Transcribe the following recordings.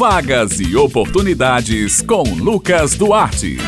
Vagas e oportunidades com Lucas Duarte.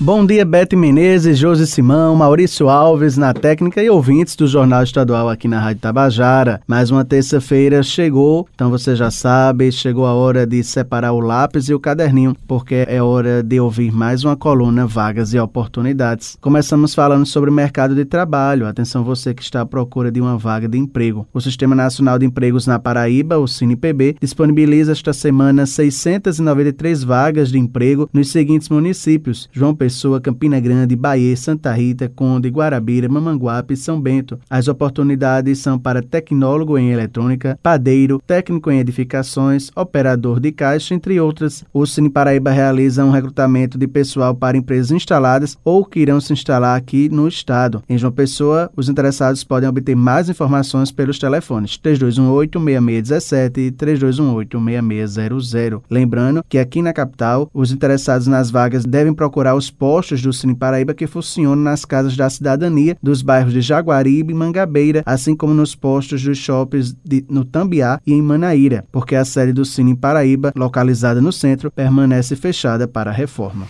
Bom dia, Bete Menezes, José Simão, Maurício Alves na técnica e ouvintes do Jornal Estadual aqui na Rádio Tabajara. Mais uma terça-feira chegou, então você já sabe, chegou a hora de separar o lápis e o caderninho, porque é hora de ouvir mais uma coluna Vagas e Oportunidades. Começamos falando sobre o mercado de trabalho. Atenção você que está à procura de uma vaga de emprego. O Sistema Nacional de Empregos na Paraíba, o SinepB, disponibiliza esta semana 693 vagas de emprego nos seguintes municípios: João Pessoa, Campina Grande, Bahia, Santa Rita, Conde, Guarabira, Mamanguape e São Bento. As oportunidades são para tecnólogo em eletrônica, padeiro, técnico em edificações, operador de caixa, entre outras. O Cine Paraíba realiza um recrutamento de pessoal para empresas instaladas ou que irão se instalar aqui no estado. Em João Pessoa, os interessados podem obter mais informações pelos telefones 3218-6617 e 3218-6600. Lembrando que aqui na capital, os interessados nas vagas devem procurar os postos do Cine Paraíba que funcionam nas casas da cidadania dos bairros de Jaguaribe e Mangabeira, assim como nos postos dos shoppings no Tambiá e em Manaíra, porque a sede do Cine Paraíba, localizada no centro, permanece fechada para reforma.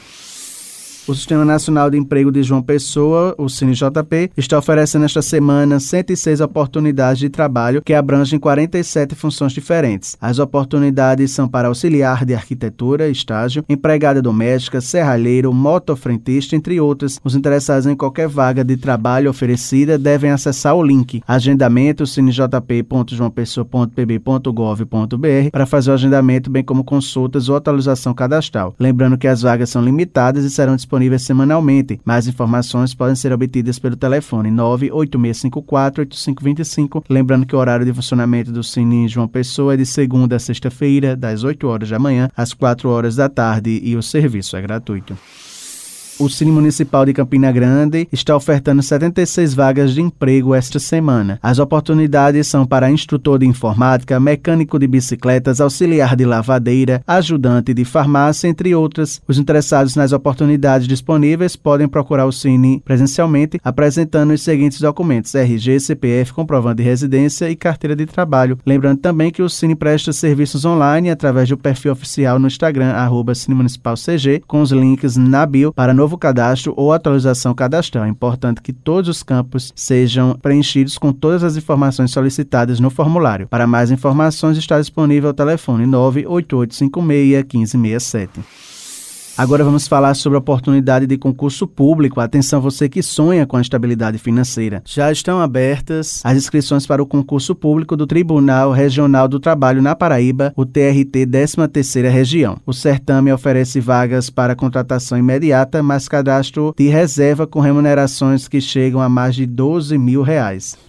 O Sistema Nacional de Emprego de João Pessoa, o SineJP, está oferecendo esta semana 106 oportunidades de trabalho que abrangem 47 funções diferentes. As oportunidades são para auxiliar de arquitetura, estágio, empregada doméstica, serralheiro, motofrentista, entre outras. Os interessados em qualquer vaga de trabalho oferecida devem acessar o link agendamento cinejp.joaopessoa.pb.gov.br para fazer o agendamento, bem como consultas ou atualização cadastral. Lembrando que as vagas são limitadas e serão disponíveis semanalmente. Mais informações podem ser obtidas pelo telefone 98654-8525. Lembrando que o horário de funcionamento do Cine João Pessoa é de segunda a sexta-feira, das 8 horas da manhã às 4 horas da tarde, e o serviço é gratuito. O Cine Municipal de Campina Grande está ofertando 76 vagas de emprego esta semana. As oportunidades são para instrutor de informática, mecânico de bicicletas, auxiliar de lavadeira, ajudante de farmácia, entre outras. Os interessados nas oportunidades disponíveis podem procurar o Cine presencialmente, apresentando os seguintes documentos: RG, CPF, comprovante de residência e carteira de trabalho. Lembrando também que o Cine presta serviços online através do perfil oficial no Instagram, @cinemunicipalcg, com os links na bio para novo cadastro ou atualização cadastral. É importante que todos os campos sejam preenchidos com todas as informações solicitadas no formulário. Para mais informações, está disponível o telefone 98856-1567. Agora vamos falar sobre a oportunidade de concurso público. Atenção você que sonha com a estabilidade financeira. Já estão abertas as inscrições para o concurso público do Tribunal Regional do Trabalho na Paraíba, o TRT 13ª Região. O certame oferece vagas para contratação imediata, mas cadastro de reserva com remunerações que chegam a mais de R$12 mil.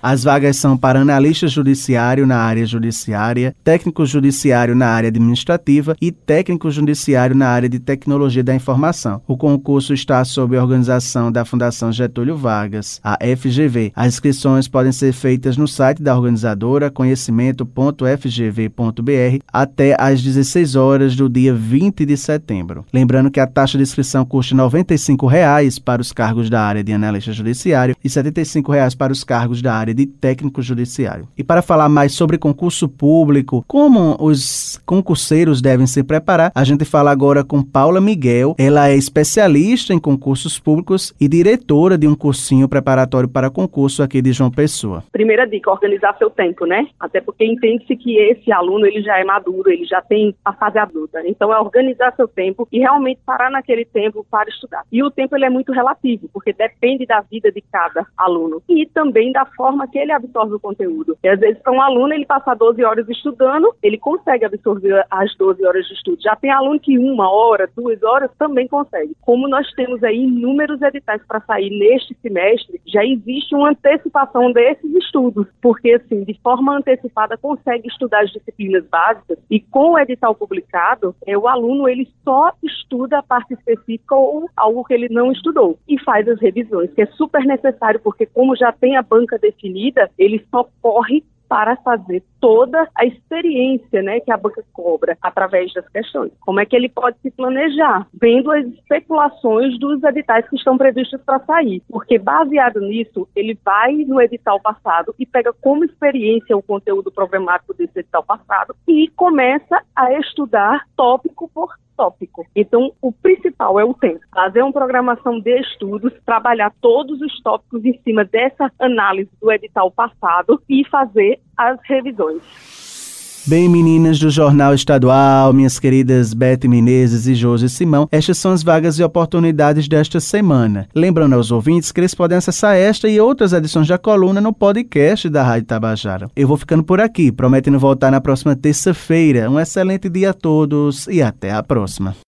As vagas são para analista judiciário na área judiciária, técnico judiciário na área administrativa e técnico judiciário na área de tecnologia da informação. O concurso está sob a organização da Fundação Getúlio Vargas, a FGV. As inscrições podem ser feitas no site da organizadora conhecimento.fgv.br até às 16 horas do dia 20 de setembro. Lembrando que a taxa de inscrição custa R$ 95,00 para os cargos da área de analista judiciário e R$ 75,00 para os cargos da área de técnico judiciário. E para falar mais sobre concurso público, como os concurseiros devem se preparar, a gente fala agora com Paula Miguel. Ela é especialista em concursos públicos e diretora de um cursinho preparatório para concurso aqui de João Pessoa. Primeira dica, organizar seu tempo, né? Até porque entende-se que esse aluno ele já é maduro, ele já tem a fase adulta. Então é organizar seu tempo e realmente parar naquele tempo para estudar. E o tempo ele é muito relativo, porque depende da vida de cada aluno e também da forma que ele absorve o conteúdo. E, às vezes, para um aluno ele passa 12 horas estudando, ele consegue absorver as 12 horas de estudo. Já tem aluno que uma hora, 2 horas, também consegue. Como nós temos aí inúmeros editais para sair neste semestre, já existe uma antecipação desses estudos, porque assim, de forma antecipada consegue estudar as disciplinas básicas e com o edital publicado, o aluno ele só estuda a parte específica ou algo que ele não estudou e faz as revisões, que é super necessário, porque como já tem a banca definida, ele só corre para fazer toda a experiência, né, que a banca cobra através das questões. Como é que ele pode se planejar? Vendo as especulações dos editais que estão previstos para sair. Porque baseado nisso, ele vai no edital passado e pega como experiência o conteúdo programático desse edital passado e começa a estudar tópico por tópico. Então, o principal é o tempo. Fazer uma programação de estudos, trabalhar todos os tópicos em cima dessa análise do edital passado e fazer as revisões. Bem, meninas do Jornal Estadual, minhas queridas Bete Menezes e José Simão, estas são as vagas e oportunidades desta semana. Lembrando aos ouvintes que eles podem acessar esta e outras edições da coluna no podcast da Rádio Tabajara. Eu vou ficando por aqui, prometendo voltar na próxima terça-feira. Um excelente dia a todos e até a próxima.